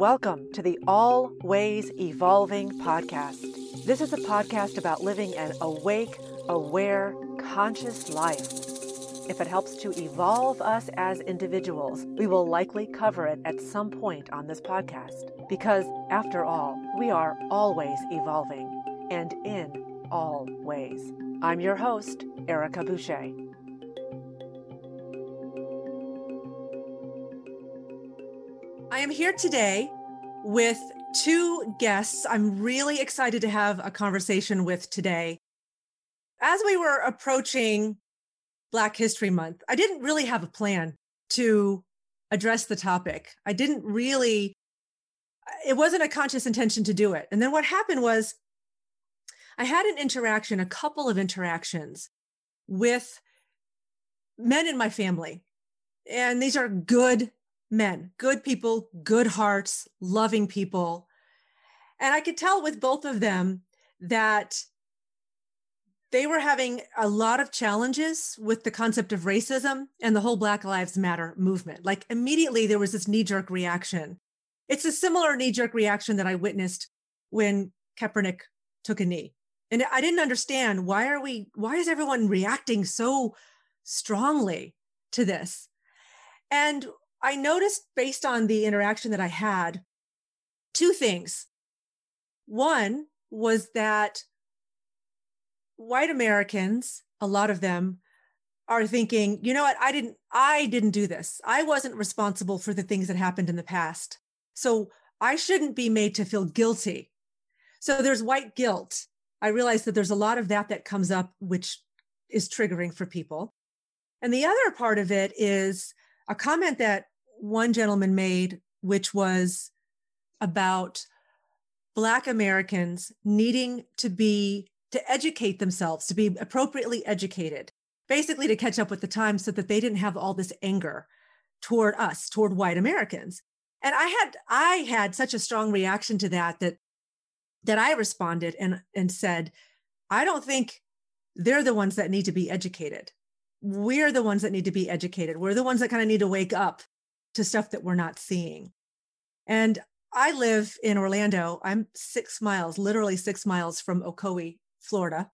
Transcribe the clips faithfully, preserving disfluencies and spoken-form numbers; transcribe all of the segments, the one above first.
Welcome to the Always Evolving Podcast. This is a podcast about living an awake, aware, conscious life. If it helps to evolve us as individuals, we will likely cover it at some point on this podcast. Because, after all, we are always evolving, and in all ways. I'm your host, Erica Boucher. I am here today with two guests I'm really excited to have a conversation with today. As we were approaching Black History Month, I didn't really have a plan to address the topic. I didn't really, it wasn't a conscious intention to do it. And then what happened was I had an interaction, a couple of interactions with men in my family. And these are good men, good people, good hearts, loving people. And I could tell with both of them that they were having a lot of challenges with the concept of racism and the whole Black Lives Matter movement. Like immediately there was this knee-jerk reaction. It's a similar knee-jerk reaction that I witnessed when Kaepernick took a knee. And I didn't understand why are we, why is everyone reacting so strongly to this? And I noticed based on the interaction that I had, two things. One was that white Americans, a lot of them, are thinking, you know what, I didn't, I didn't do this. I wasn't responsible for the things that happened in the past. So I shouldn't be made to feel guilty. So there's white guilt. I realized that there's a lot of that that comes up, which is triggering for people. And the other part of it is a comment that one gentleman made, which was about Black Americans needing to be, to educate themselves, to be appropriately educated, basically to catch up with the times so that they didn't have all this anger toward us, toward white Americans. And I had, I had such a strong reaction to that, that, that I responded and, and said, I don't think they're the ones that need to be educated. We're the ones that need to be educated. We're the ones that kind of need to wake up to stuff that we're not seeing. And I live in Orlando. I'm six miles, literally six miles from Ocoee, Florida,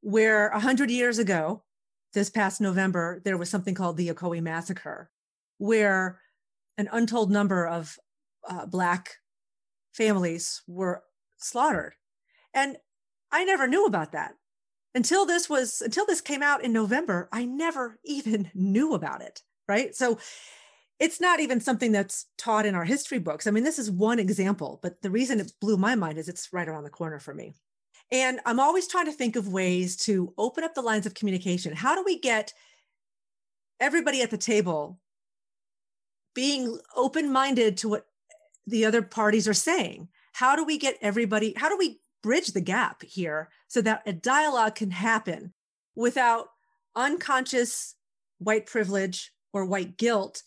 where one hundred years ago, this past November, there was something called the Ocoee Massacre, where an untold number of uh, Black families were slaughtered. And I never knew about that. Until this was, until this came out in November, I never even knew about it, right? So it's not even something that's taught in our history books. I mean, this is one example, but the reason it blew my mind is it's right around the corner for me. And I'm always trying to think of ways to open up the lines of communication. How do we get everybody at the table being open-minded to what the other parties are saying? How do we get everybody, how do we bridge the gap here so that a dialogue can happen without unconscious white privilege or white guilt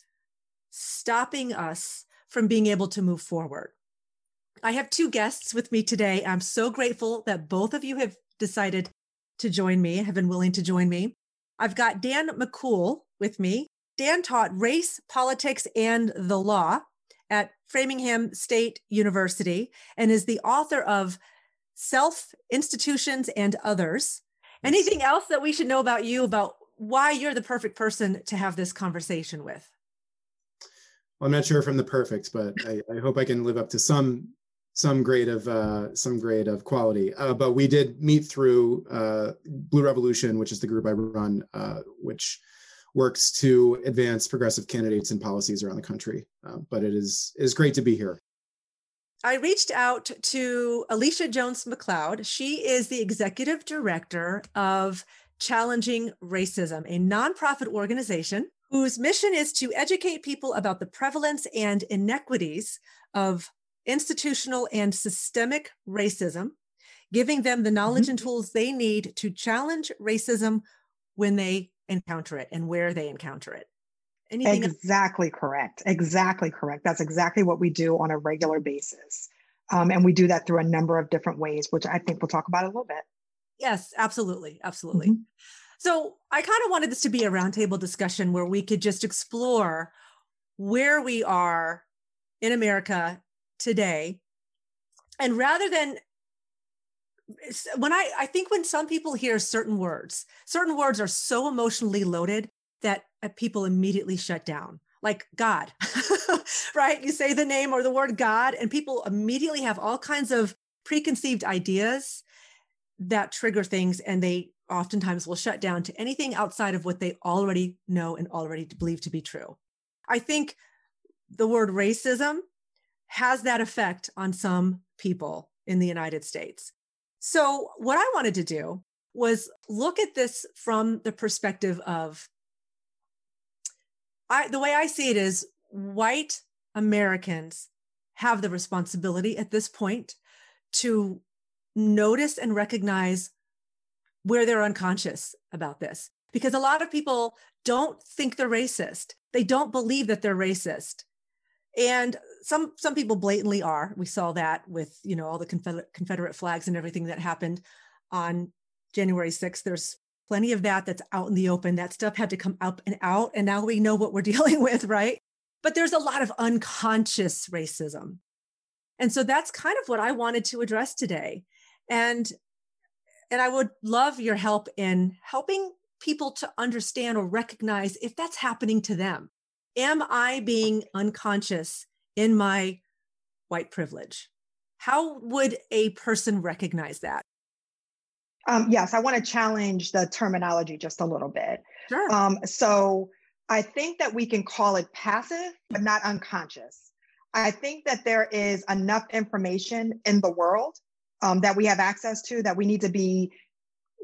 stopping us from being able to move forward? I have two guests with me today. I'm so grateful that both of you have decided to join me, have been willing to join me. I've got Dan McCool with me. Dan taught race, politics, and the law at Framingham State University and is the author of Self, Institutions, and Others. Anything else that we should know about you, about why you're the perfect person to have this conversation with? Well, I'm not sure if I'm the perfect, but I, I hope I can live up to some some grade of uh, some grade of quality. Uh, but we did meet through uh, Blue Revolution, which is the group I run, uh, which works to advance progressive candidates and policies around the country. Uh, but it is it is great to be here. I reached out to Alicia Jones-McLeod. She is the executive director of Challenging Racism, a nonprofit organization whose mission is to educate people about the prevalence and inequities of institutional and systemic racism, giving them the knowledge mm-hmm. and tools they need to challenge racism when they encounter it and where they encounter it. Anything exactly else? correct. Exactly correct. That's exactly what we do on a regular basis. Um, and we do that through a number of different ways, which I think we'll talk about a little bit. Yes, absolutely. Absolutely. Mm-hmm. So I kind of wanted this to be a roundtable discussion where we could just explore where we are in America today. And rather than, when I, I think when some people hear certain words, certain words are so emotionally loaded that people immediately shut down, like God, right? You say the name or the word God, and people immediately have all kinds of preconceived ideas that trigger things, and they oftentimes will shut down to anything outside of what they already know and already believe to be true. I think the word racism has that effect on some people in the United States. So what I wanted to do was look at this from the perspective of, I, the way I see it is, white Americans have the responsibility at this point to notice and recognize where they're unconscious about this. Because a lot of people don't think they're racist. They don't believe that they're racist. And some some people blatantly are. We saw that with, you know, all the Confederate flags and everything that happened on January sixth. There's plenty of that that's out in the open. That stuff had to come up and out. And now we know what we're dealing with, right? But there's a lot of unconscious racism. And so that's kind of what I wanted to address today. And, and I would love your help in helping people to understand or recognize if that's happening to them. Am I being unconscious in my white privilege? How would a person recognize that? Um, yes, I want to challenge the terminology just a little bit. Sure. Um, so I think that we can call it passive, but not unconscious. I think that there is enough information in the world um, that we have access to that we need to be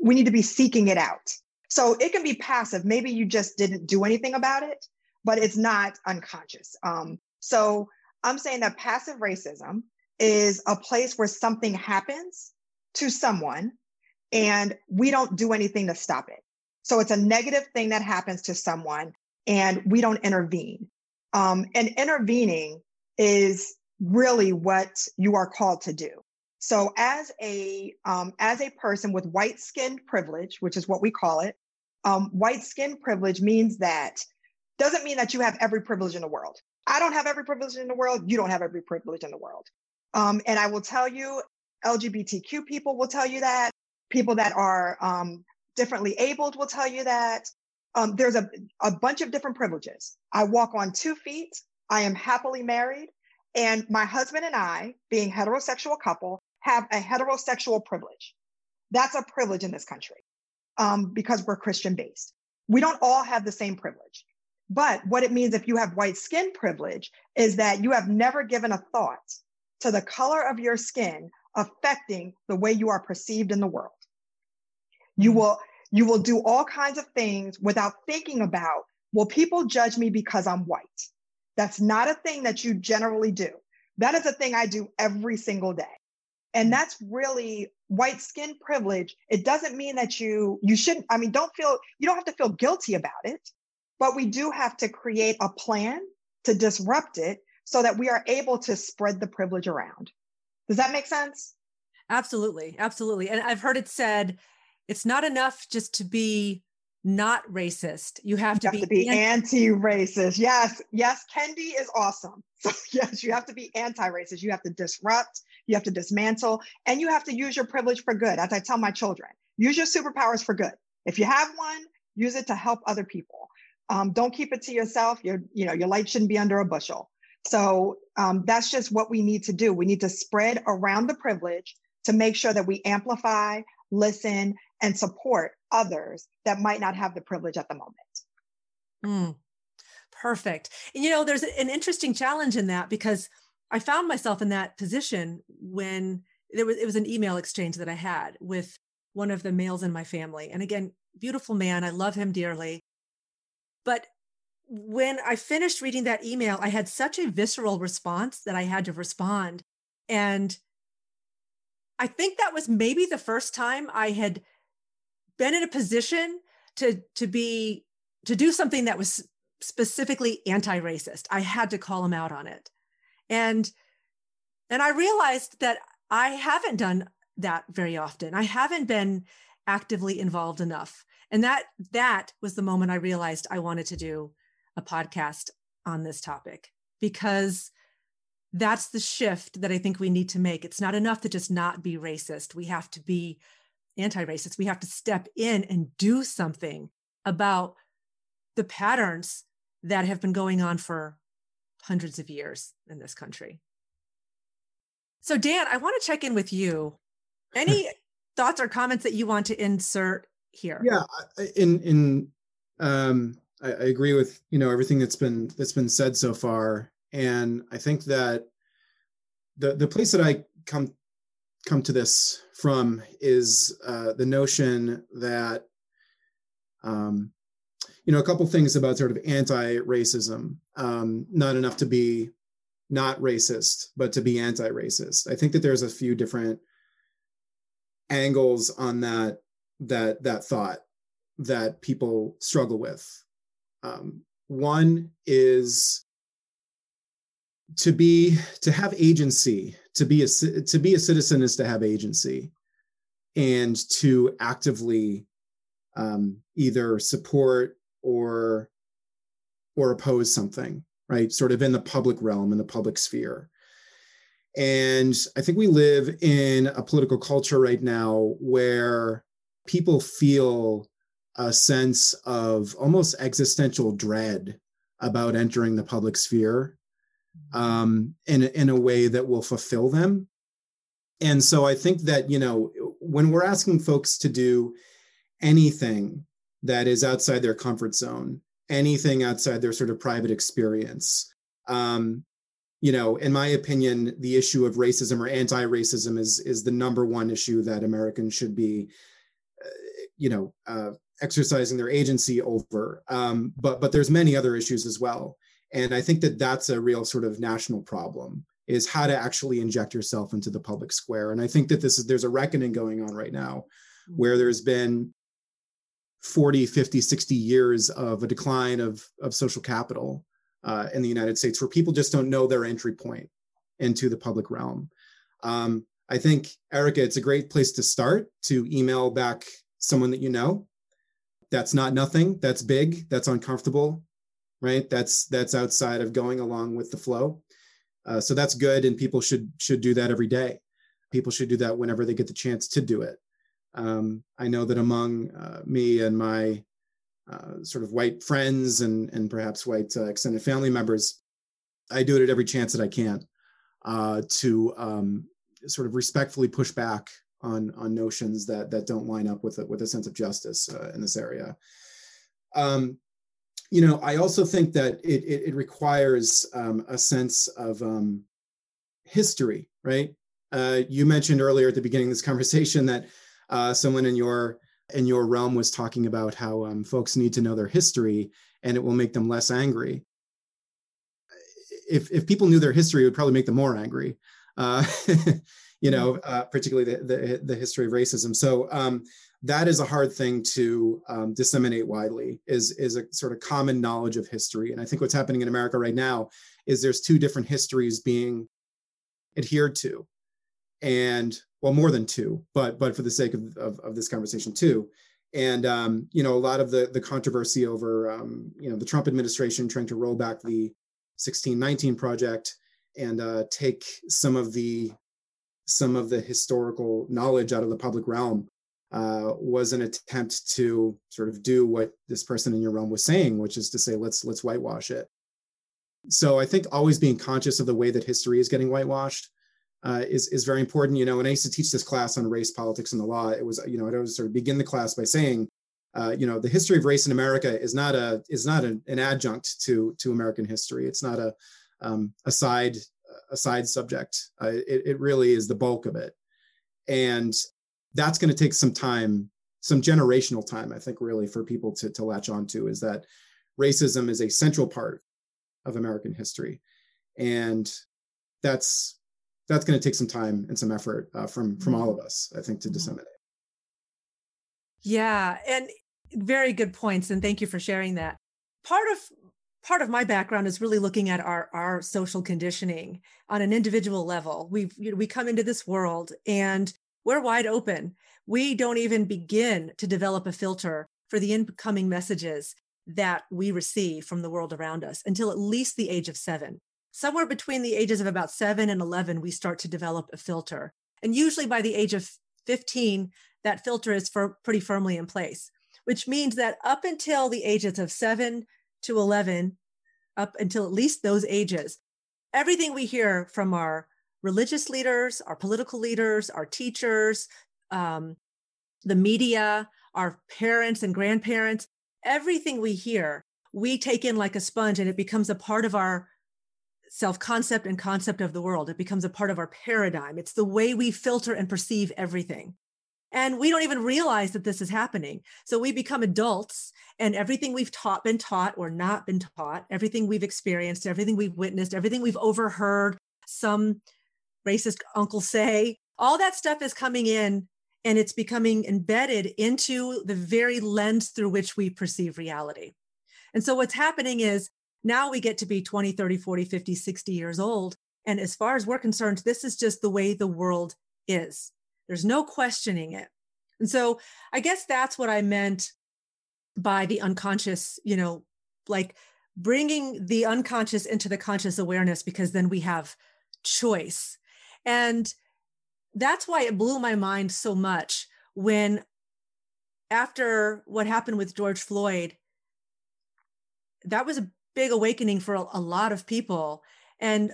we need to be seeking it out. So it can be passive. Maybe you just didn't do anything about it, but it's not unconscious. Um, so I'm saying that passive racism is a place where something happens to someone and we don't do anything to stop it. So it's a negative thing that happens to someone and we don't intervene. Um, and intervening is really what you are called to do. So as a, um, as a person with white skin privilege, which is what we call it, um, white skin privilege means that doesn't mean that you have every privilege in the world. I don't have every privilege in the world. You don't have every privilege in the world. Um, and I will tell you, L G B T Q people will tell you that. People that are um, differently abled will tell you that. Um, there's a, a bunch of different privileges. I walk on two feet. I am happily married. And my husband and I, being heterosexual couple, have a heterosexual privilege. That's a privilege in this country um, because we're Christian based. We don't all have the same privilege. But what it means if you have white skin privilege is that you have never given a thought to the color of your skin affecting the way you are perceived in the world. You will, you will do all kinds of things without thinking about, will people judge me because I'm white? That's not a thing that you generally do. That is a thing I do every single day. And that's really white skin privilege. It doesn't mean that you, you shouldn't, I mean, don't feel, you don't have to feel guilty about it. But we do have to create a plan to disrupt it so that we are able to spread the privilege around. Does that make sense? Absolutely. Absolutely. And I've heard it said, it's not enough just to be not racist. You have, you to, have be to be anti- anti-racist. Yes. Yes. Kendi is awesome. So yes, you have to be anti-racist. You have to disrupt, you have to dismantle, and you have to use your privilege for good. As I tell my children, use your superpowers for good. If you have one, use it to help other people. Um, don't keep it to yourself. Your, you know, your light shouldn't be under a bushel. So um, that's just what we need to do. We need to spread around the privilege to make sure that we amplify, listen, and support others that might not have the privilege at the moment. Mm, perfect. And, you know, there's an interesting challenge in that because I found myself in that position when there was, it was an email exchange that I had with one of the males in my family. And again, beautiful man. I love him dearly. But when I finished reading that email, I had such a visceral response that I had to respond. And I think that was maybe the first time I had been in a position to, to be, to do something that was specifically anti-racist. I had to call him out on it. And, and I realized that I haven't done that very often. I haven't been actively involved enough. And that that was the moment I realized I wanted to do a podcast on this topic because that's the shift that I think we need to make. It's not enough to just not be racist. We have to be anti-racist. We have to step in and do something about the patterns that have been going on for hundreds of years in this country. So Dan, I want to check in with you. Any thoughts or comments that you want to insert here? Yeah, in in um, I, I agree with you know everything that's been that's been said so far, and I think that the the place that I come come to this from is uh, the notion that um, you know a couple things about sort of anti-racism, um, not enough to be not racist, but to be anti-racist. I think that there's a few different angles on that that that thought that people struggle with. Um, one is to be to have agency. To be a to be a citizen is to have agency, and to actively um, either support or or oppose something, right? Sort of in the public realm, in the public sphere. And I think we live in a political culture right now where people feel a sense of almost existential dread about entering the public sphere um, in, in a way that will fulfill them. And so I think that, you know, when we're asking folks to do anything that is outside their comfort zone, anything outside their sort of private experience, um, you know, in my opinion, the issue of racism or anti-racism is is the number one issue that Americans should be, uh, you know, uh, exercising their agency over. Um, but but there's many other issues as well, and I think that that's a real sort of national problem: is how to actually inject yourself into the public square. And I think that this is there's a reckoning going on right now, where there's been forty, fifty, sixty years of a decline of of social capital. Uh, in the United States, where people just don't know their entry point into the public realm. Um, I think, Erica, it's a great place to start, to email back someone that you know. That's not nothing. That's big. That's uncomfortable, right? That's that's outside of going along with the flow. Uh, so that's good, and people should should do that every day. People should do that whenever they get the chance to do it. Um, I know that among uh, me and my Uh, sort of white friends and and perhaps white uh, extended family members, I do it at every chance that I can uh, to um, sort of respectfully push back on on notions that that don't line up with a, with a sense of justice uh, in this area. Um, you know, I also think that it it, it requires um, a sense of um, history, right? Uh, you mentioned earlier at the beginning of this conversation that uh, someone in your And your realm was talking about how um, folks need to know their history, and it will make them less angry. If if people knew their history, it would probably make them more angry, uh, you know, uh, particularly the, the the history of racism. So um, that is a hard thing to um, disseminate widely. Is is a sort of common knowledge of history, and I think what's happening in America right now is there's two different histories being adhered to, and. Well, more than two, but but for the sake of, of, of this conversation too. And, um, you know, a lot of the, the controversy over, um, you know, the Trump administration trying to roll back the sixteen nineteen project and uh, take some of the some of the historical knowledge out of the public realm uh, was an attempt to sort of do what this person in your realm was saying, which is to say, let's let's whitewash it. So I think always being conscious of the way that history is getting whitewashed Uh, is is very important. You know, when I used to teach this class on race, politics, and the law, it was, you know, I'd always sort of begin the class by saying, uh, you know, the history of race in America is not a is not a, an adjunct to to American history. It's not a um, a side a side subject. Uh, it, it really is the bulk of it, and that's going to take some time, some generational time, I think, really, for people to to latch onto. Is that racism is a central part of American history, and that's. That's going to take some time and some effort uh, from from all of us, I think, to disseminate. Yeah, and very good points, and thank you for sharing that. Part of part of my background is really looking at our our social conditioning on an individual level. We've you know, we come into this world and we're wide open. We don't even begin to develop a filter for the incoming messages that we receive from the world around us until at least the age of seven. somewhere between the ages of about seven and eleven, we start to develop a filter. And usually by the age of fifteen, that filter is for pretty firmly in place, which means that up until the ages of seven to eleven, up until at least those ages, everything we hear from our religious leaders, our political leaders, our teachers, um, the media, our parents and grandparents, everything we hear, we take in like a sponge, and it becomes a part of our self-concept and concept of the world. It becomes a part of our paradigm. It's the way we filter and perceive everything. And we don't even realize that this is happening. So we become adults, and everything we've taught, been taught or not been taught, everything we've experienced, everything we've witnessed, everything we've overheard some racist uncle say, all that stuff is coming in, and it's becoming embedded into the very lens through which we perceive reality. And so what's happening is now we get to be twenty, thirty, forty, fifty, sixty years old. And as far as we're concerned, this is just the way the world is. There's no questioning it. And so I guess that's what I meant by the unconscious, you know, like bringing the unconscious into the conscious awareness, because then we have choice. And that's why it blew my mind so much when, after what happened with George Floyd, that was a big awakening for a lot of people. And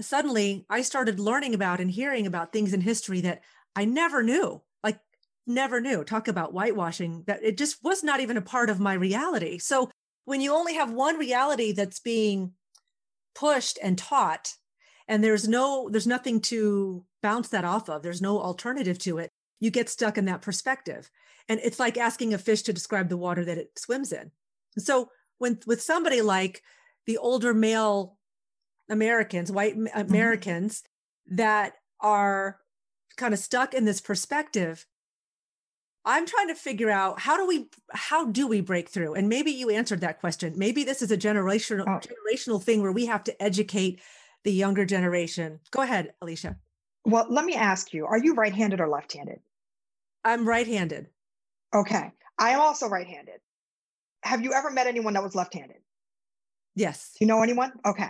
suddenly I started learning about and hearing about things in history that I never knew, like never knew. Talk about whitewashing, that it just was not even a part of my reality. So when you only have one reality that's being pushed and taught, and there's no, there's nothing to bounce that off of, there's no alternative to it, you get stuck in that perspective. And it's like asking a fish to describe the water that it swims in. So when, with somebody like the older male Americans, white Americans, mm-hmm. that are kind of stuck in this perspective, I'm trying to figure out how do we, how do we break through? And maybe you answered that question. Maybe this is a generational, oh. generational thing where we have to educate the younger generation. Go ahead, Alicia. Well, let me ask you, are you right-handed or left-handed? I'm right-handed. Okay. I am also right-handed. Have you ever met anyone that was left-handed? Yes. Do you know anyone? Okay.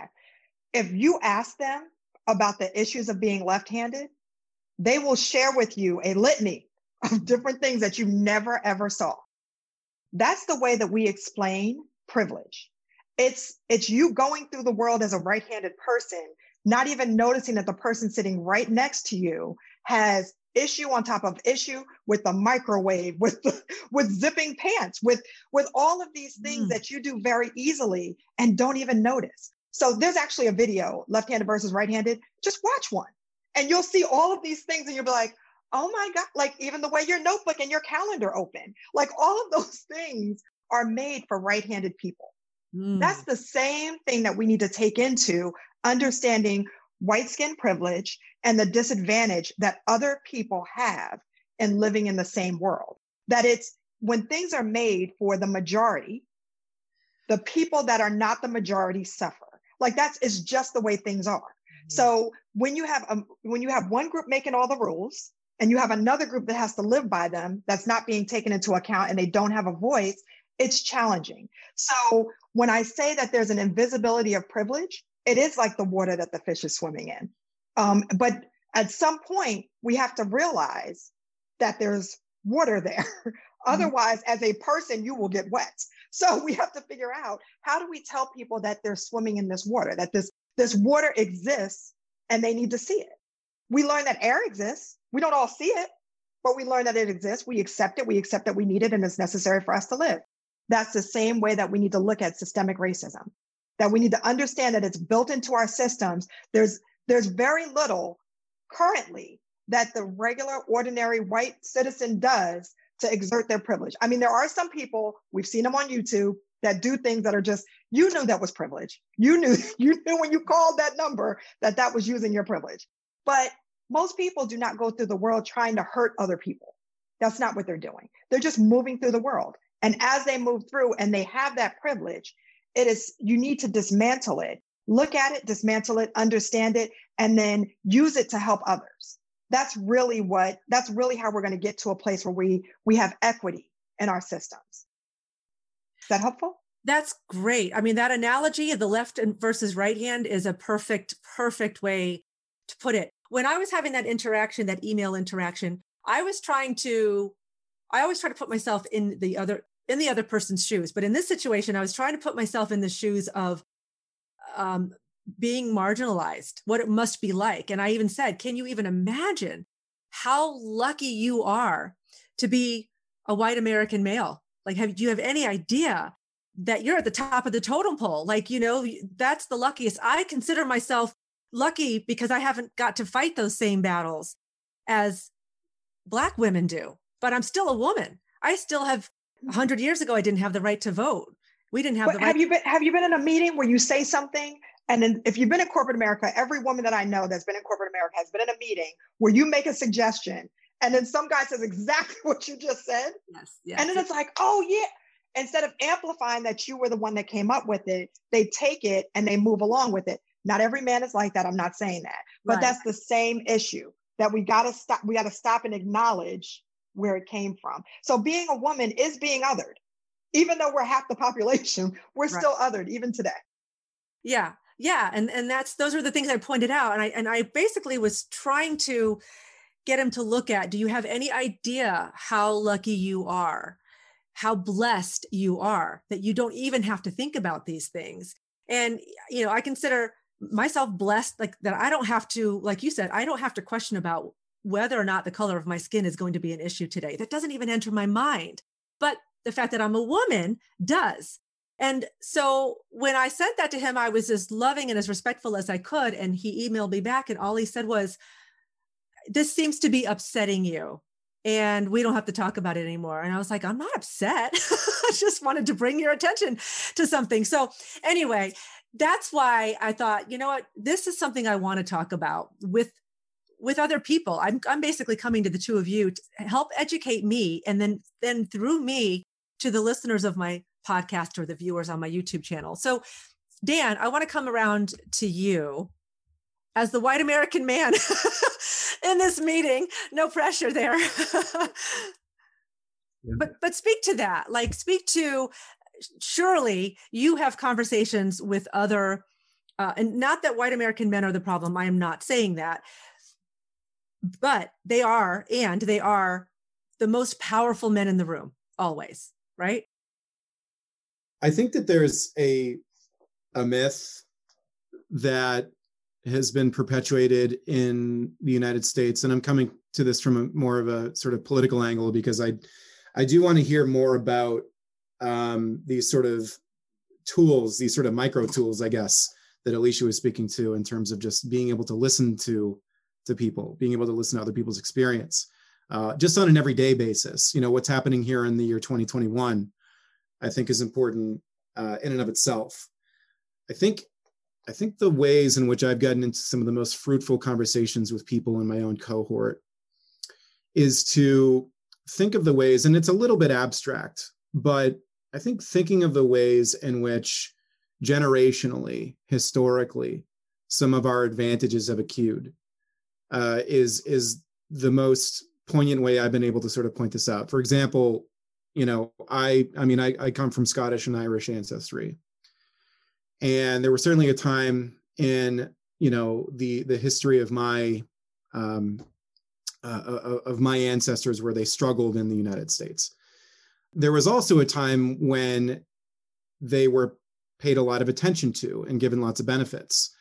If you ask them about the issues of being left-handed, they will share with you a litany of different things that you never, ever saw. That's the way that we explain privilege. It's, it's you going through the world as a right-handed person, not even noticing that the person sitting right next to you has issue on top of issue with the microwave, with the, with zipping pants, with, with all of these things mm. that you do very easily and don't even notice. So there's actually a video, left-handed versus right-handed. Just watch one, and you'll see all of these things, and you'll be like, oh my God, like even the way your notebook and your calendar open, like all of those things are made for right-handed people. Mm. That's the same thing that we need to take into understanding white skin privilege and the disadvantage that other people have in living in the same world. That it's when things are made for the majority, the people that are not the majority suffer. Like that's, it's just the way things are. Mm-hmm. So when you have, a, when you have one group making all the rules and you have another group that has to live by them, that's not being taken into account and they don't have a voice, it's challenging. So when I say that there's an invisibility of privilege, it is like the water that the fish is swimming in. Um, but at some point, we have to realize that there's water there. Otherwise, as a person, you will get wet. So we have to figure out, how do we tell people that they're swimming in this water, that this, this water exists and they need to see it? We learn that air exists. We don't all see it, but we learn that it exists. We accept it. We accept that we need it and it's necessary for us to live. That's the same way that we need to look at systemic racism, that we need to understand that it's built into our systems. There's There's very little currently that the regular, ordinary white citizen does to exert their privilege. I mean, there are some people, we've seen them on YouTube, that do things that are just, you knew that was privilege. You knew, you knew when you called that number that that was using your privilege. But most people do not go through the world trying to hurt other people. That's not what they're doing. They're just moving through the world. And as they move through and they have that privilege, it is, you need to dismantle it. Look at it, dismantle it, understand it, and then use it to help others. That's really what, that's really how we're going to get to a place where we, we have equity in our systems. Is that helpful? That's great. I mean, that analogy of the left versus right hand is a perfect, perfect way to put it. When I was having that interaction, that email interaction, I was trying to, I always try to put myself in the other, in the other person's shoes. But in this situation, I was trying to put myself in the shoes of um, being marginalized, what it must be like. And I even said, can you even imagine how lucky you are to be a white American male? Like, have, do you have any idea that you're at the top of the totem pole? Like, you know, that's the luckiest. I consider myself lucky because I haven't got to fight those same battles as Black women do, but I'm still a woman. I still have one hundred years ago, I didn't have the right to vote. We didn't have but the right. Have you been, have you been in a meeting where you say something? And then if you've been in corporate America, every woman that I know that's been in corporate America has been in a meeting where you make a suggestion. And then some guy says exactly what you just said. Yes, yes. And then it's like, oh yeah. Instead of amplifying that you were the one that came up with it, they take it and they move along with it. Not every man is like that. I'm not saying that, but right. That's the same issue that we got to stop. We got to stop and acknowledge where it came from. So being a woman is being othered, even though we're half the population, we're right. still othered even today. Yeah. Yeah. And, and that's, those are the things I pointed out. And I, and I basically was trying to get him to look at, do you have any idea how lucky you are? How blessed you are that you don't even have to think about these things. And, you know, I consider myself blessed, like that. I don't have to, like you said, I don't have to question about whether or not the color of my skin is going to be an issue today. That doesn't even enter my mind, but the fact that I'm a woman does. And so when I said that to him, I was as loving and as respectful as I could. And he emailed me back and all he said was, this seems to be upsetting you. And we don't have to talk about it anymore. And I was like, I'm not upset. I just wanted to bring your attention to something. So anyway, that's why I thought, you know what, this is something I want to talk about with, with other people. I'm, I'm basically coming to the two of you to help educate me. And then, then through me to the listeners of my podcast or the viewers on my YouTube channel. So Dan, I want to come around to you as the white American man in this meeting, no pressure there, but, but speak to that, like speak to, surely you have conversations with other, uh, and not that white American men are the problem. I am not saying that, but they are, and they are the most powerful men in the room always. Right. I think that there's a, a myth that has been perpetuated in the United States. And I'm coming to this from a, more of a sort of political angle, because I, I do want to hear more about um, these sort of tools, these sort of micro tools, I guess, that Alicia was speaking to in terms of just being able to listen to, to people, being able to listen to other people's experience, uh, just on an everyday basis. You know, what's happening here in the year twenty twenty-one, I think is important uh, in and of itself. I think I think the ways in which I've gotten into some of the most fruitful conversations with people in my own cohort is to think of the ways, and it's a little bit abstract, but I think thinking of the ways in which generationally, historically, some of our advantages have accrued uh, is, is the most poignant way I've been able to sort of point this out. For example, you know, I, I mean, I, I come from Scottish and Irish ancestry. And there was certainly a time in, you know, the the history of my um, uh, of my ancestors where they struggled in the United States. There was also a time when they were paid a lot of attention to and given lots of benefits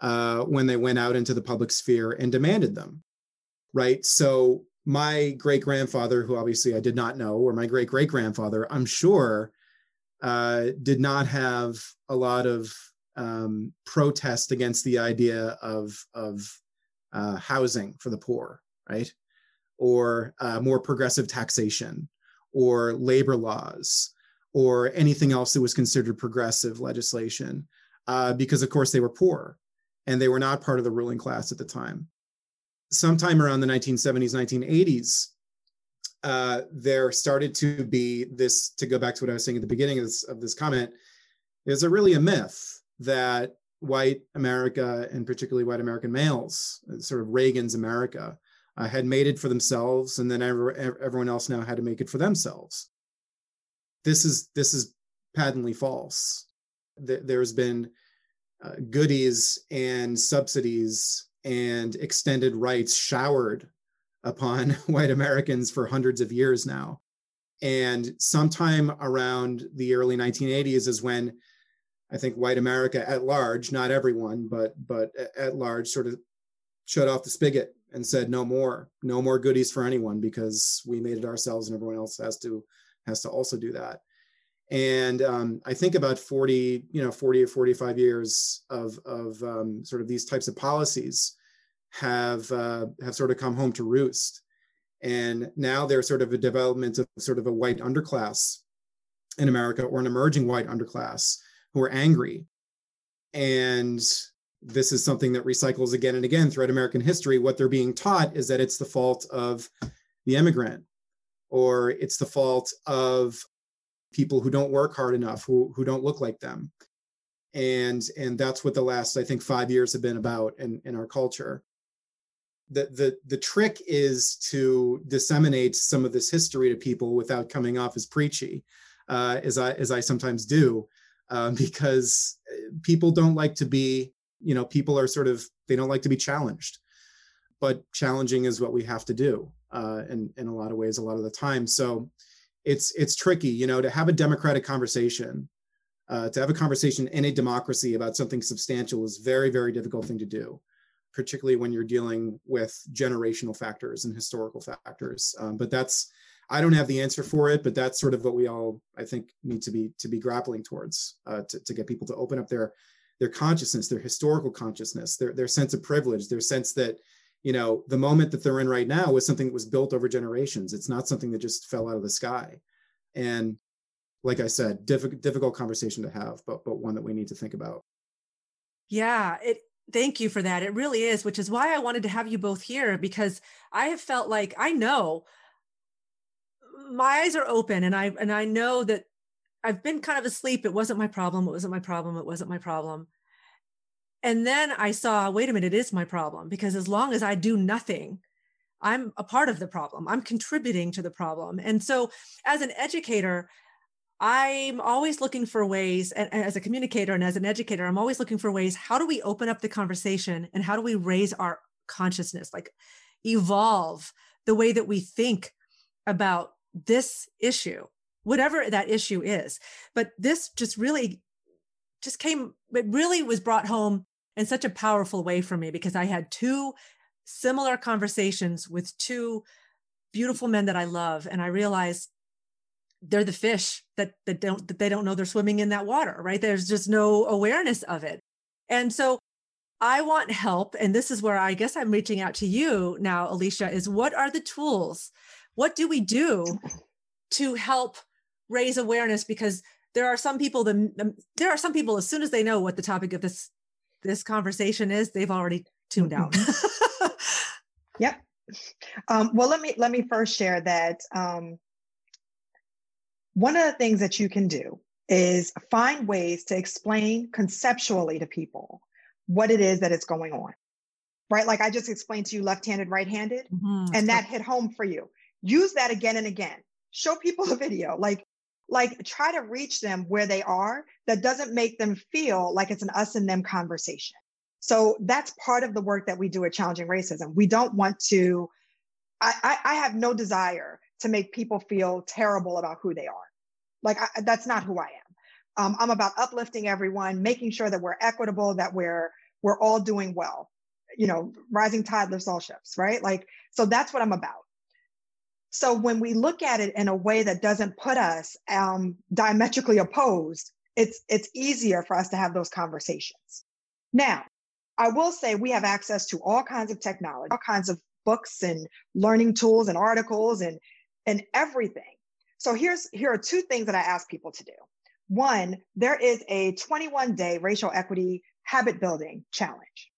uh, when they went out into the public sphere and demanded them, right? So my great-grandfather, who obviously I did not know, or my great-great-grandfather, I'm sure, Uh, did not have a lot of um, protest against the idea of, of uh, housing for the poor, right? Or uh, more progressive taxation, or labor laws, or anything else that was considered progressive legislation, uh, because of course they were poor and they were not part of the ruling class at the time. Sometime around the nineteen seventies, nineteen eighties, Uh, there started to be this, to go back to what I was saying at the beginning of this, of this comment, there's a really a myth that white America, and particularly white American males, sort of Reagan's America, uh, had made it for themselves, and then every, everyone else now had to make it for themselves. This is this is patently false. There's been uh, goodies and subsidies and extended rights showered upon white Americans for hundreds of years now. And sometime around the early nineteen eighties is when I think white America at large, not everyone, but but at large, sort of shut off the spigot and said, no more, no more goodies for anyone, because we made it ourselves and everyone else has to has to also do that. And um, I think about forty, you know, forty or forty-five years of of um, sort of these types of policies have uh, have sort of come home to roost. And now there's sort of a development of sort of a white underclass in America, or an emerging white underclass, who are angry. And this is something that recycles again and again throughout American history. What they're being taught is that it's the fault of the immigrant, or it's the fault of people who don't work hard enough, who, who don't look like them. And, and that's what the last, I think, five years have been about in, in our culture. The, the, the trick is to disseminate some of this history to people without coming off as preachy, uh, as I, as I sometimes do, uh, because people don't like to be, you know, people are sort of, they don't like to be challenged, but challenging is what we have to do uh, in, in a lot of ways, a lot of the time. So it's, it's tricky, you know, to have a democratic conversation, uh, to have a conversation in a democracy about something substantial is very, very difficult thing to do, particularly when you're dealing with generational factors and historical factors. Um, but that's, I don't have the answer for it, but that's sort of what we all, I think, need to be to be grappling towards, uh, to, to get people to open up their their consciousness, their historical consciousness, their, their sense of privilege, their sense that, you know, the moment that they're in right now was something that was built over generations. It's not something that just fell out of the sky. And like I said, diff- difficult conversation to have, but but one that we need to think about. Yeah, it Thank you for that. It really is, which is why I wanted to have you both here, because I have felt like, I know my eyes are open, and I and I know that I've been kind of asleep. It wasn't my problem. It wasn't my problem. It wasn't my problem. And then I saw, wait a minute, it is my problem, because as long as I do nothing, I'm a part of the problem. I'm contributing to the problem. And so as an educator, I'm always looking for ways, and as a communicator and as an educator, I'm always looking for ways, how do we open up the conversation, and how do we raise our consciousness, like evolve the way that we think about this issue, whatever that issue is. But this just really just came, it really was brought home in such a powerful way for me, because I had two similar conversations with two beautiful men that I love. And I realized they're the fish that, that don't, that they don't know they're swimming in that water, right? There's just no awareness of it. And so I want help. And this is where I guess I'm reaching out to you now, Alicia, is what are the tools? What do we do to help raise awareness? Because there are some people, the, there are some people, as soon as they know what the topic of this, this conversation is, they've already tuned out. Yep. Um, well, let me, let me first share that, um, one of the things that you can do is find ways to explain conceptually to people what it is that is going on, right? Like I just explained to you, left-handed, right-handed, mm-hmm. and that hit home for you. Use that again and again. Show people a video, like, like try to reach them where they are. That doesn't make them feel like it's an us and them conversation. So that's part of the work that we do at Challenging Racism. We don't want to, I, I, I have no desire to make people feel terrible about who they are. Like, I, that's not who I am. Um, I'm about uplifting everyone, making sure that we're equitable, that we're we're all doing well. You know, rising tide lifts all ships, right? Like, so that's what I'm about. So when we look at it in a way that doesn't put us um, diametrically opposed, it's it's easier for us to have those conversations. Now, I will say we have access to all kinds of technology, all kinds of books and learning tools and articles and and everything. So here's, here are two things that I ask people to do. One, there is a twenty-one day racial equity habit building challenge,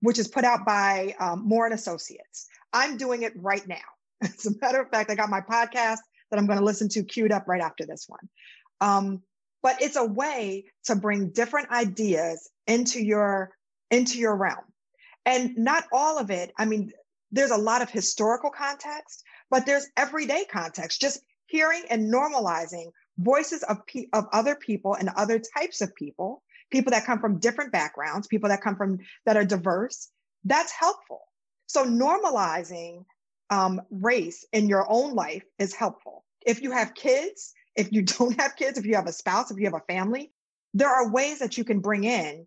which is put out by um, Moore and Associates. I'm doing it right now. As a matter of fact, I got my podcast that I'm going to listen to queued up right after this one. Um, but it's a way to bring different ideas into your, into your realm. And not all of it, I mean, there's a lot of historical context, but there's everyday context, just hearing and normalizing voices of, pe- of other people and other types of people, people that come from different backgrounds, people that come from, that are diverse, that's helpful. So normalizing um, race in your own life is helpful. If you have kids, if you don't have kids, if you have a spouse, if you have a family, there are ways that you can bring in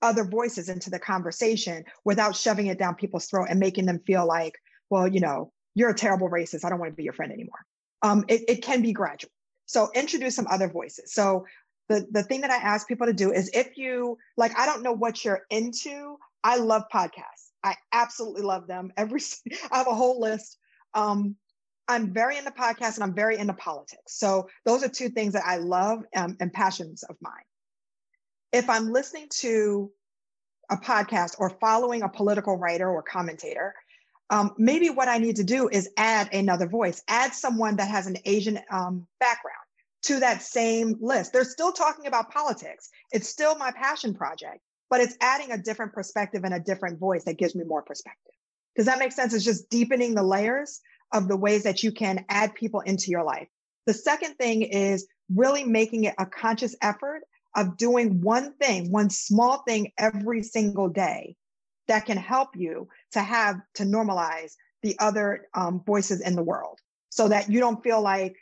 other voices into the conversation without shoving it down people's throat and making them feel like, well, you know, you're a terrible racist, I don't want to be your friend anymore. Um, it, it can be gradual. So introduce some other voices. So the, the thing that I ask people to do is, if you, like, I don't know what you're into. I love podcasts. I absolutely love them. Every, I have a whole list. Um, I'm very into podcasts and I'm very into politics. So those are two things that I love um, and passions of mine. If I'm listening to a podcast or following a political writer or commentator, um, maybe what I need to do is add another voice, add someone that has an Asian um, background to that same list. They're still talking about politics. It's still my passion project, but it's adding a different perspective and a different voice that gives me more perspective. Does that make sense? It's just deepening the layers of the ways that you can add people into your life. The second thing is really making it a conscious effort of doing one thing, one small thing every single day that can help you to have, to normalize the other um, voices in the world, so that you don't feel like,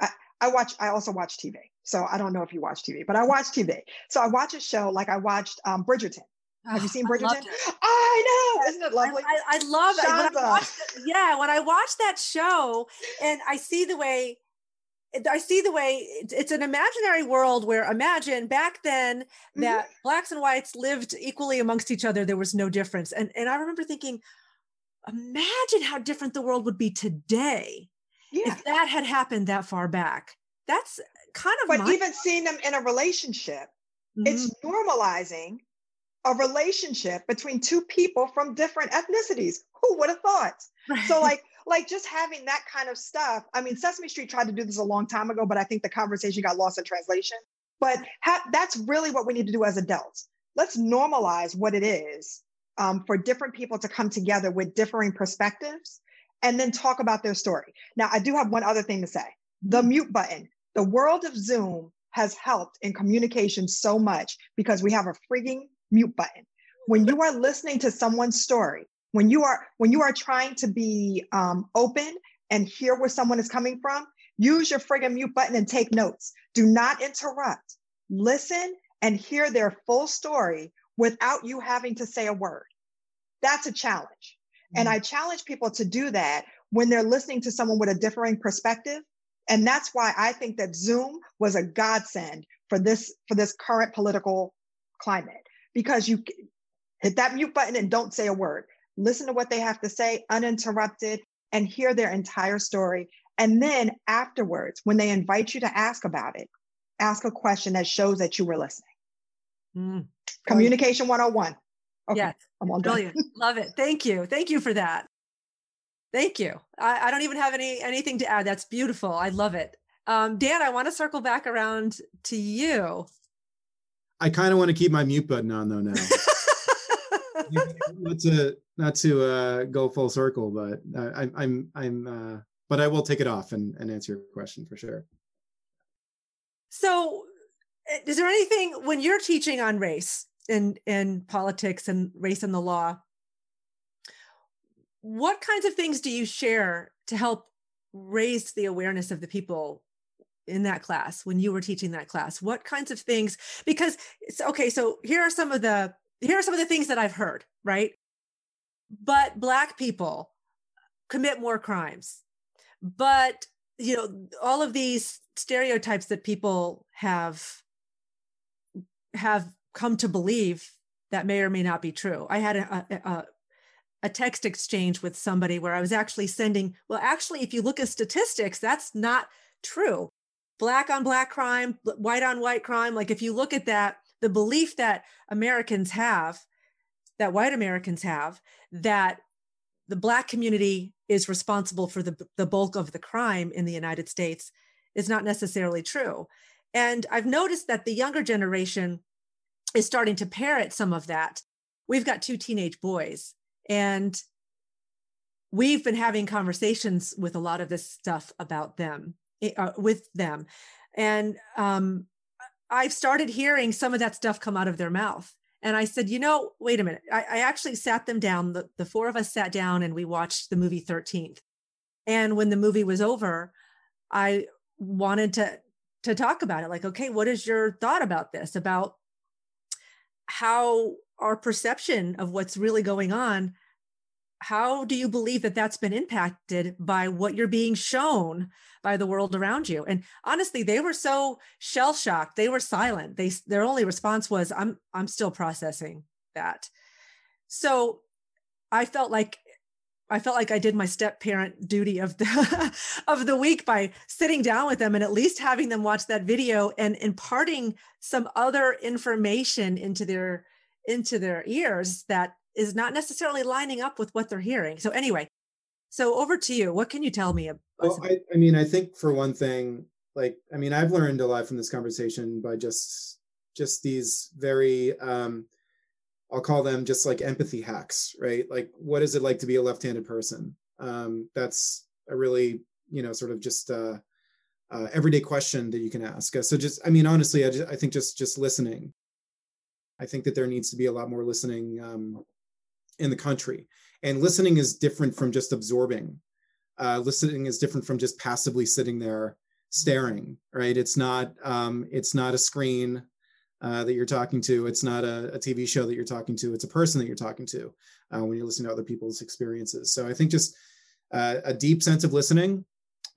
I, I watch, I also watch T V. So I don't know if you watch T V, but I watch T V. So I watch a show, like I watched um, Bridgerton. Have you seen Bridgerton? I, I know, isn't it lovely? I, I, I love it. When I watched it. Yeah, when I watch that show and I see the way, I see the way it's an imaginary world where, imagine back then that mm-hmm. blacks and whites lived equally amongst each other. There was no difference. And, and I remember thinking, imagine how different the world would be today yeah. if that had happened that far back. That's kind of, but even seeing them in a relationship, mm-hmm. it's normalizing a relationship between two people from different ethnicities. Who would have thought? Right. So like, like just having that kind of stuff. I mean, Sesame Street tried to do this a long time ago, but I think the conversation got lost in translation. But ha- that's really what we need to do as adults. Let's normalize what it is um, for different people to come together with differing perspectives and then talk about their story. Now, I do have one other thing to say. The mute button. The world of Zoom has helped in communication so much because we have a freaking mute button. When you are listening to someone's story, when you are when you are trying to be um, open and hear where someone is coming from, use your friggin' mute button and take notes. Do not interrupt. Listen and hear their full story without you having to say a word. That's a challenge. Mm-hmm. And I challenge people to do that when they're listening to someone with a differing perspective. And that's why I think that Zoom was a godsend for this, for this current political climate, because you hit that mute button and don't say a word. Listen to what they have to say uninterrupted and hear their entire story. And then afterwards, when they invite you to ask about it, ask a question that shows that you were listening. Mm. Communication one oh one. Okay, yes. I'm all done. Brilliant. Love it. Thank you. Thank you for that. Thank you. I, I don't even have any anything to add. That's beautiful. I love it. Um, Dan, I want to circle back around to you. I kind of want to keep my mute button on though now. not to not to uh, go full circle, but uh, I, I'm I'm uh, but I will take it off and, and answer your question for sure. So, is there anything when you're teaching on race and and politics and race and the law? What kinds of things do you share to help raise the awareness of the people in that class when you were teaching that class? What kinds of things? Because it's okay. So here are some of the here are some of the things that I've heard, right? But Black people commit more crimes. But you know, all of these stereotypes that people have have come to believe that may or may not be true. I had a, a, a a text exchange with somebody where I was actually sending, well, actually, if you look at statistics, that's not true. Black on Black crime, white on white crime. Like if you look at that, the belief that Americans have, that white Americans have, that the Black community is responsible for the, the bulk of the crime in the United States is not necessarily true. And I've noticed that the younger generation is starting to parrot some of that. We've got two teenage boys. And we've been having conversations with a lot of this stuff about them, uh, with them. And um, I've started hearing some of that stuff come out of their mouth. And I said, you know, wait a minute. I, I actually sat them down. The, the four of us sat down and we watched the movie thirteenth. And when the movie was over, I wanted to, to talk about it. Like, okay, what is your thought about this, about how our perception of what's really going on, how do you believe that that's been impacted by what you're being shown by the world around you? And honestly, they were so shell-shocked. They were silent. They, their only response was, I'm, I'm still processing that. So I felt like, I felt like I did my step-parent duty of the, of the week by sitting down with them and at least having them watch that video and imparting some other information into their, into their ears that is not necessarily lining up with what they're hearing. So anyway, so over to you. What can you tell me about? Well, I, I mean, I think for one thing, like, I mean, I've learned a lot from this conversation by just, just these very, um, I'll call them just like empathy hacks, right? Like, what is it like to be a left-handed person? Um, that's a really, you know, sort of just uh, uh, everyday question that you can ask. So just, I mean, honestly, I, just, I think just just listening. I think that there needs to be a lot more listening um, in the country. And listening is different from just absorbing. Uh, listening is different from just passively sitting there staring, right? It's not, um, it's not a screen Uh, that you're talking to. It's not a, a T V show that you're talking to. It's a person that you're talking to uh, when you listen to other people's experiences. So I think just uh, a deep sense of listening,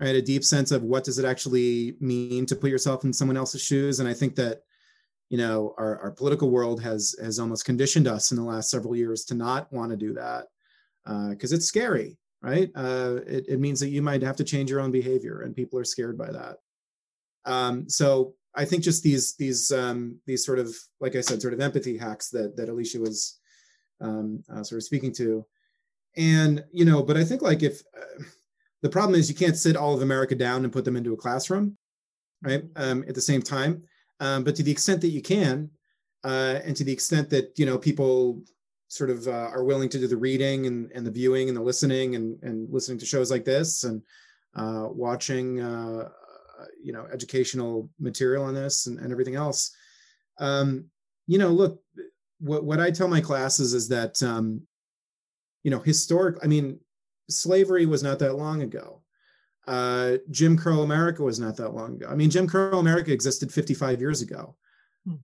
right? A deep sense of what does it actually mean to put yourself in someone else's shoes. And I think that, you know, our, our political world has has almost conditioned us in the last several years to not want to do that because uh, it's scary, right? Uh, it, it means that you might have to change your own behavior, and people are scared by that. Um, so I think just these these um, these sort of, like I said, sort of empathy hacks that that Alicia was um, uh, sort of speaking to, and you know, but I think like if uh, the problem is you can't sit all of America down and put them into a classroom, right? Um, at the same time, um, but to the extent that you can, uh, and to the extent that you know people sort of uh, are willing to do the reading and and the viewing and the listening and and listening to shows like this and uh, watching. Uh, you know, educational material on this and, and everything else. Um, you know, look, what, what I tell my classes is that, um, you know, historic, I mean, slavery was not that long ago. Uh, Jim Crow America was not that long ago. I mean, Jim Crow America existed fifty-five years ago,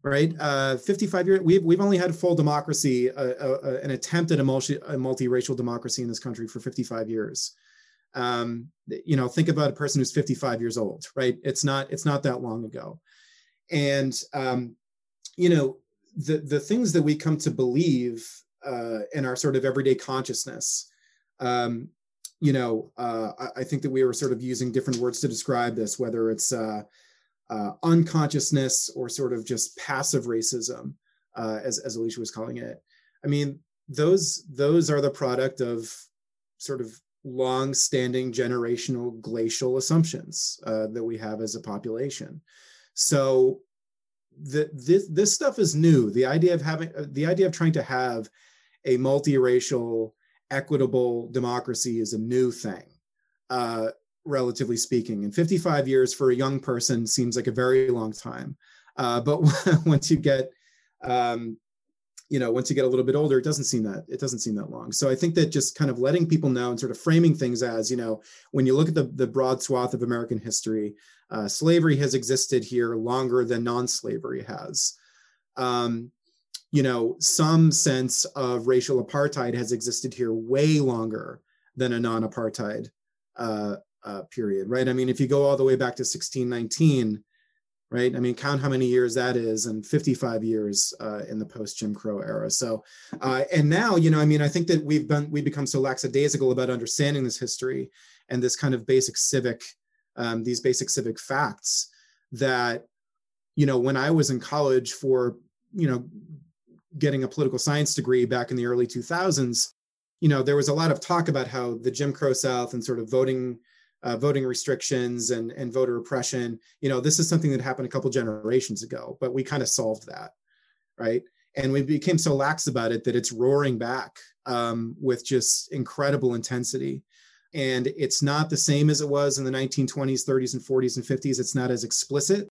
right? Uh, fifty-five years, we've, we've only had full democracy, uh, uh, an attempt at a, multi, a multiracial democracy in this country for fifty-five years. Um, you know, think about a person who's fifty-five years old, right? It's not, it's not that long ago. And, um, you know, the, the things that we come to believe, uh, in our sort of everyday consciousness, um, you know, uh, I, I think that we were sort of using different words to describe this, whether it's, uh, uh, unconsciousness or sort of just passive racism, uh, as, as Alicia was calling it. I mean, those, those are the product of sort of long-standing generational glacial assumptions uh, that we have as a population. So the, this this stuff is new. The idea of having the idea of trying to have a multiracial, equitable democracy is a new thing, uh, relatively speaking. And fifty-five years for a young person seems like a very long time. Uh, but once you get, um, you know, once you get a little bit older, it doesn't seem that, it doesn't seem that long. So I think that just kind of letting people know and sort of framing things as, you know, when you look at the, the broad swath of American history, uh, slavery has existed here longer than non-slavery has. Um, you know, some sense of racial apartheid has existed here way longer than a non-apartheid uh, uh, period, right? I mean, if you go all the way back to sixteen nineteen, right? I mean, count how many years that is, and fifty-five years uh, in the post-Jim Crow era. So, uh, and now, you know, I mean, I think that we've been, we've become so lackadaisical about understanding this history and this kind of basic civic, um, these basic civic facts that, you know, when I was in college for, you know, getting a political science degree back in the early two thousands, you know, there was a lot of talk about how the Jim Crow South and sort of voting Uh, voting restrictions and, and voter oppression, you know, this is something that happened a couple generations ago, but we kind of solved that, right? And we became so lax about it that it's roaring back um, with just incredible intensity And it's not the same as it was in the nineteen twenties, thirties, and forties, and fifties. It's not as explicit,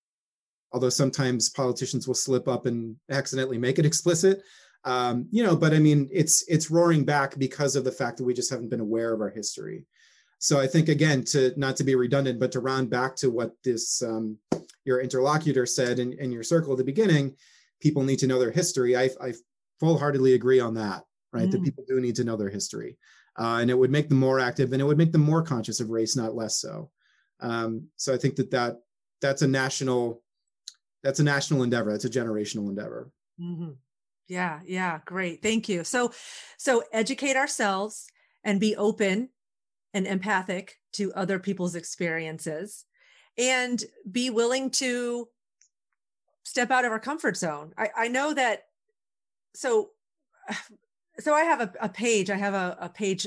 although sometimes politicians will slip up and accidentally make it explicit. Um, you know, but I mean, it's it's roaring back because of the fact that we just haven't been aware of our history. So I think, again, to not to be redundant, but to round back to what this um, your interlocutor said in, in your circle at the beginning, people need to know their history. I, I full-heartedly agree on that, right? Mm. That people do need to know their history. Uh, and it would make them more active, and it would make them more conscious of race, not less so. Um, so I think that, that that's a national that's a national endeavor. It's a generational endeavor. Mm-hmm. Yeah, yeah, great. Thank you. So, so educate ourselves and be open and empathic to other people's experiences, and be willing to step out of our comfort zone. I, I know that. So, so I have a, a page, I have a, a page,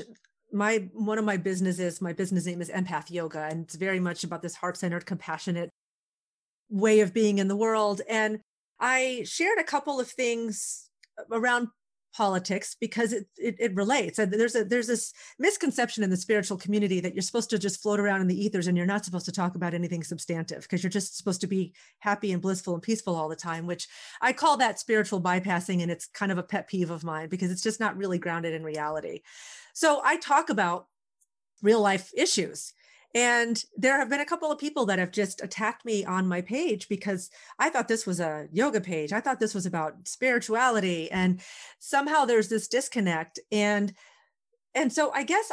my, one of my businesses, my business name is Empath Yoga, and it's very much about this heart-centered, compassionate way of being in the world. And I shared a couple of things around politics because it, it, it relates. There's a, there's this misconception in the spiritual community that you're supposed to just float around in the ethers and you're not supposed to talk about anything substantive because you're just supposed to be happy and blissful and peaceful all the time, which I call that spiritual bypassing. And it's kind of a pet peeve of mine because it's just not really grounded in reality. So I talk about real life issues. And there have been a couple of people that have just attacked me on my page because I thought this was a yoga page. I thought this was about spirituality, and somehow there's this disconnect. And, and so I guess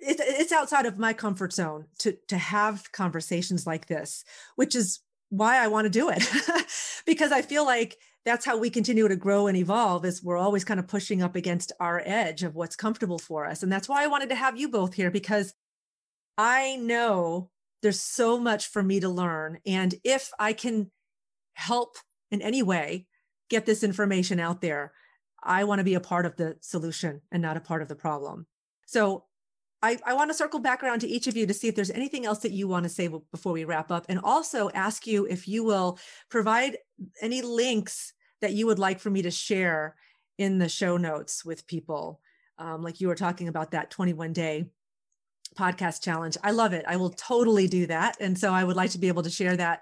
it, it's outside of my comfort zone to, to have conversations like this, which is why I want to do it because I feel like that's how we continue to grow and evolve, is we're always kind of pushing up against our edge of what's comfortable for us. And that's why I wanted to have you both here, because I know there's so much for me to learn. And if I can help in any way, get this information out there, I want to be a part of the solution and not a part of the problem. So I, I want to circle back around to each of you to see if there's anything else that you want to say before we wrap up, and also ask you if you will provide any links that you would like for me to share in the show notes with people. Um, like you were talking about that twenty-one day podcast challenge. I love it. I will totally do that. And so I would like to be able to share that.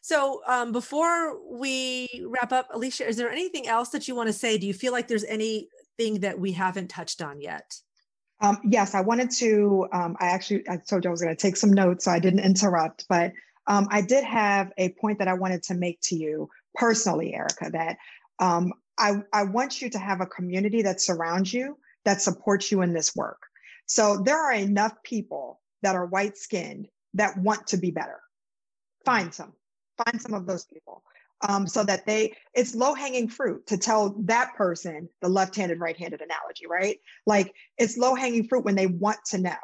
So um, before we wrap up, Alicia, is there anything else that you want to say? Do you feel like there's anything that we haven't touched on yet? Um, yes, I wanted to, um, I actually, I told you I was going to take some notes, so I didn't interrupt, but um, I did have a point that I wanted to make to you personally, Erica, that um, I, I want you to have a community that surrounds you, that supports you in this work. So there are enough people that are white skinned that want to be better. Find some, find some of those people um, so that they, it's low hanging fruit to tell that person the left-handed, right-handed analogy, right? Like it's low hanging fruit when they want to know.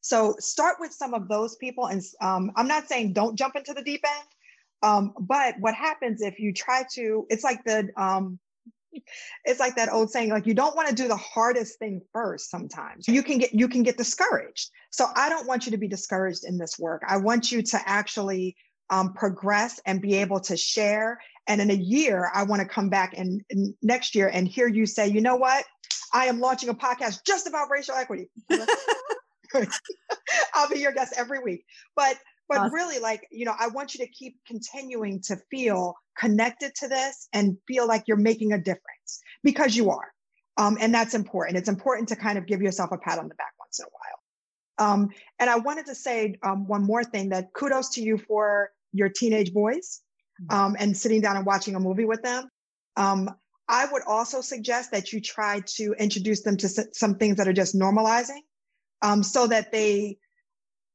So start with some of those people. And um, I'm not saying don't jump into the deep end, um, but what happens if you try to, it's like the, um, It's like that old saying, like, you don't want to do the hardest thing first. Sometimes you can get, you can get discouraged. So I don't want you to be discouraged in this work. I want you to actually um, progress and be able to share. And in a year, I want to come back and, and next year and hear you say, you know what, I am launching a podcast just about racial equity. I'll be your guest every week. But, but awesome. Really, like, you know, I want you to keep continuing to feel connected to this and feel like you're making a difference, because you are. Um, and that's important. It's important to kind of give yourself a pat on the back once in a while. Um, and I wanted to say um, one more thing, that kudos to you for your teenage boys um, and sitting down and watching a movie with them. Um, I would also suggest that you try to introduce them to some things that are just normalizing um, so that they,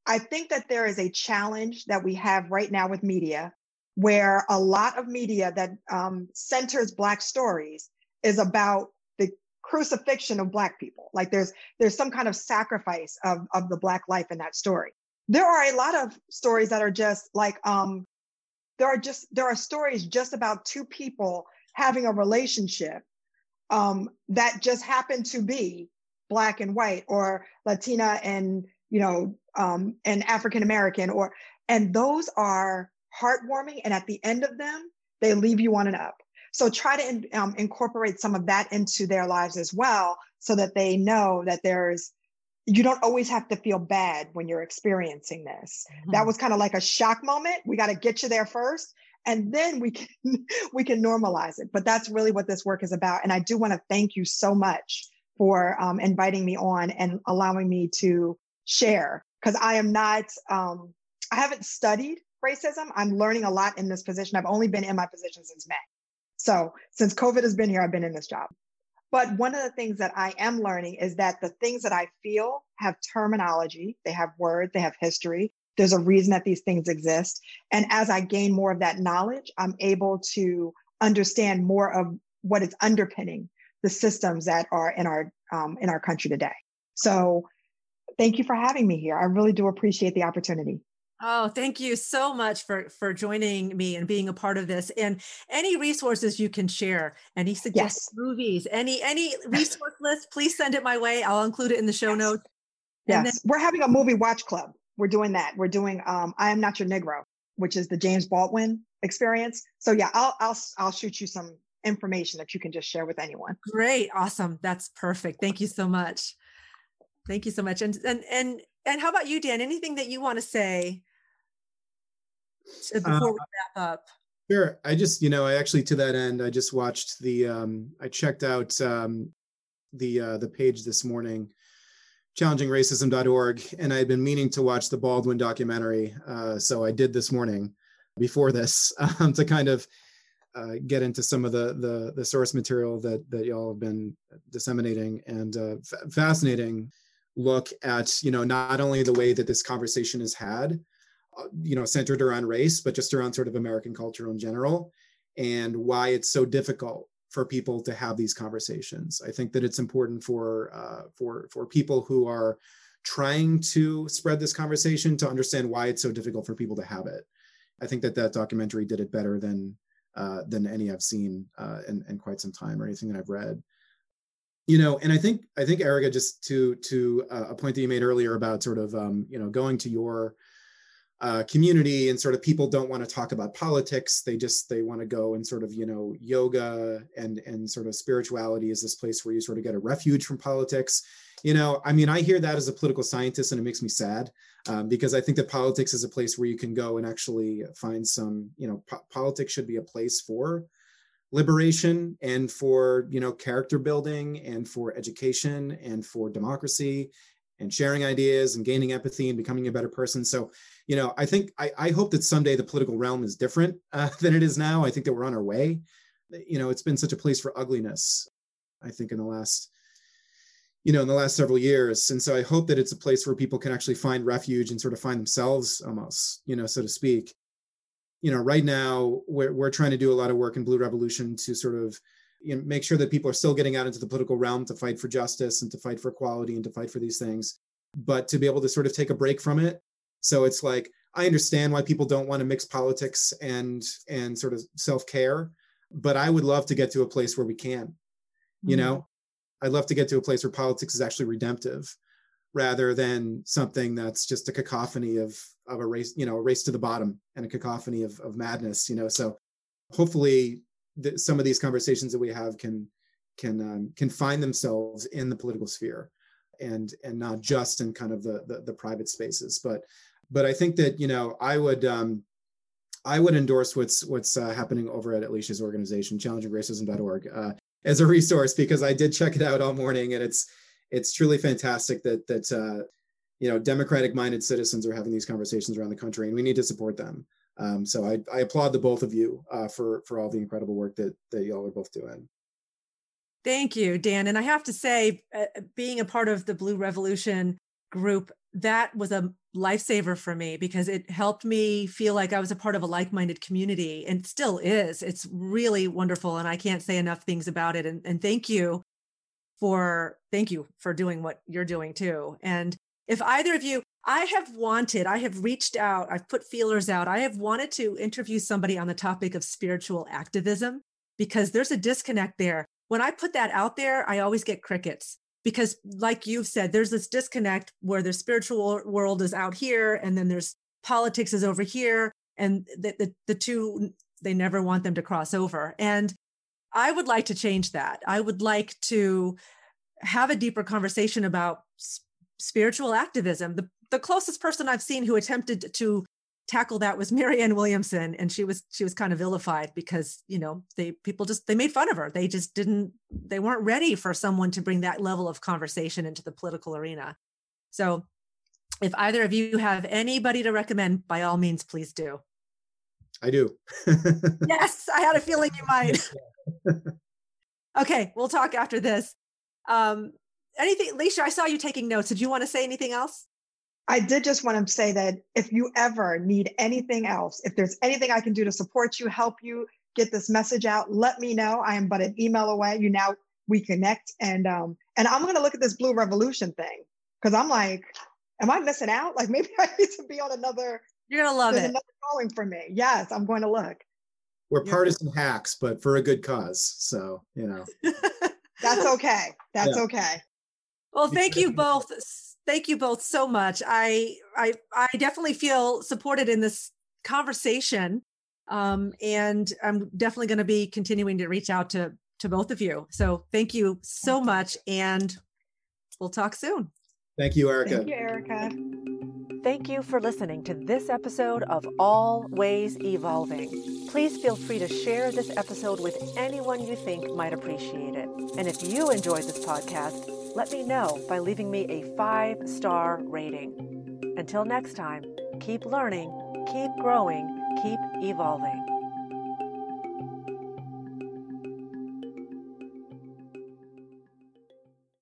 I think that there is a challenge that we have right now with media, where a lot of media that um, centers Black stories is about the crucifixion of Black people. Like there's there's some kind of sacrifice of, of the Black life in that story. There are a lot of stories that are just like, um, there are just there are stories just about two people having a relationship um, that just happen to be Black and white, or Latina and, you know, um, and African-American, or, and those are heartwarming, and at the end of them, they leave you on and up. So try to in, um, incorporate some of that into their lives as well, so that they know that there's, you don't always have to feel bad when you're experiencing this. Mm-hmm. That was kind of like a shock moment. We got to get you there first, and then we can, we can normalize it. But that's really what this work is about. And I do want to thank you so much for um, inviting me on and allowing me to share, because I am not, um, I haven't studied racism. I'm learning a lot in this position. I've only been in my position since May. So since COVID has been here, I've been in this job. But one of the things that I am learning is that the things that I feel have terminology, they have words, they have history. There's a reason that these things exist. And as I gain more of that knowledge, I'm able to understand more of what is underpinning the systems that are in our um, in our country today. So thank you for having me here. I really do appreciate the opportunity. Oh, thank you so much for, for joining me and being a part of this. And any resources you can share, any suggested yes. movies, any any resource list, please send it my way. I'll include it in the show yes. notes. Yes, then- we're having a movie watch club. We're doing that. We're doing um, I Am Not Your Negro, which is the James Baldwin experience. So yeah, I'll I'll I'll shoot you some information that you can just share with anyone. Great, awesome, that's perfect. Thank you so much. Thank you so much. And and and and how about you, Dan? Anything that you want to say before um, we wrap up? Sure. I just, you know, I actually, to that end, I just watched the, um, I checked out um, the uh, the page this morning, challenging racism dot org, and I had been meaning to watch the Baldwin documentary. Uh, so I did this morning before this um, to kind of uh, get into some of the, the the source material that that y'all have been disseminating, and uh, f- fascinating look at, you know, not only the way that this conversation is had, you know, centered around race, but just around sort of American culture in general, and why it's so difficult for people to have these conversations. I think that it's important for uh, for for people who are trying to spread this conversation to understand why it's so difficult for people to have it. I think that that documentary did it better than uh, than any I've seen uh, in, in quite some time, or anything that I've read. You know, and I think I think Erica, just to to uh, a point that you made earlier about sort of um, you know, going to your Uh, community, and sort of people don't want to talk about politics. They just, they want to go and sort of, you know, yoga and, and sort of spirituality is this place where you sort of get a refuge from politics. You know, I mean, I hear that as a political scientist, and it makes me sad um, because I think that politics is a place where you can go and actually find some, you know, po- politics should be a place for liberation and for, you know, character building and for education and for democracy and sharing ideas and gaining empathy and becoming a better person. So, you know, I think, I, I hope that someday the political realm is different uh, than it is now. I think that we're on our way. You know, it's been such a place for ugliness, I think, in the last, you know, in the last several years. And so I hope that it's a place where people can actually find refuge and sort of find themselves almost, you know, so to speak. You know, right now we're, we're trying to do a lot of work in Blue Revolution to sort of, you know, make sure that people are still getting out into the political realm to fight for justice and to fight for equality and to fight for these things, but to be able to sort of take a break from it. So it's like, I understand why people don't want to mix politics and and sort of self-care, but I would love to get to a place where we can, you mm-hmm. know, I'd love to get to a place where politics is actually redemptive rather than something that's just a cacophony of, of a race, you know, a race to the bottom and a cacophony of, of madness, you know, so hopefully that some of these conversations that we have can can um, can find themselves in the political sphere, and and not just in kind of the the, the private spaces. But but I think that, you know, I would um, I would endorse what's what's uh, happening over at Alicia's organization, challenging racism dot org, uh, as a resource, because I did check it out all morning, and it's it's truly fantastic that that uh, you know, democratic-minded citizens are having these conversations around the country, and we need to support them. Um, so I, I applaud the both of you uh, for, for all the incredible work that, that y'all are both doing. Thank you, Dan. And I have to say, uh, being a part of the Blue Revolution group, that was a lifesaver for me, because it helped me feel like I was a part of a like-minded community, and still is. It's really wonderful. And I can't say enough things about it. And, and thank you for, thank you for doing what you're doing too. And if either of you, I have wanted, I have reached out, I've put feelers out. I have wanted to interview somebody on the topic of spiritual activism, because there's a disconnect there. When I put that out there, I always get crickets, because like you've said, there's this disconnect where the spiritual world is out here, and then there's politics is over here, and the, the, the two, they never want them to cross over. And I would like to change that. I would like to have a deeper conversation about spiritual activism. The, the closest person I've seen who attempted to tackle that was Marianne Williamson. And she was, she was kind of vilified because, you know, they, people just, they made fun of her. They just didn't, they weren't ready for someone to bring that level of conversation into the political arena. So if either of you have anybody to recommend, by all means, please do. I do. Yes, I had a feeling you might. Okay, we'll talk after this. Um, anything, Alicia, I saw you taking notes. Did you want to say anything else? I did just want to say that if you ever need anything else, if there's anything I can do to support you, help you get this message out, let me know. I am but an email away. You now, we connect. And, um, and I'm going to look at this Blue Revolution thing because I'm like, am I missing out? Like maybe I need to be on another. You're going to love it. Another calling for me. Yes, I'm going to look. We're partisan hacks, but for a good cause. So, you know. That's okay. That's yeah. okay. Well, thank you both. Thank you both so much. I I, I definitely feel supported in this conversation. Um, and I'm definitely going to be continuing to reach out to, to both of you. So thank you so much. And we'll talk soon. Thank you, Erica. Thank you, Erica. Thank you for listening to this episode of Always Evolving. Please feel free to share this episode with anyone you think might appreciate it. And if you enjoyed this podcast, let me know by leaving me a five-star rating. Until next time, keep learning, keep growing, keep evolving.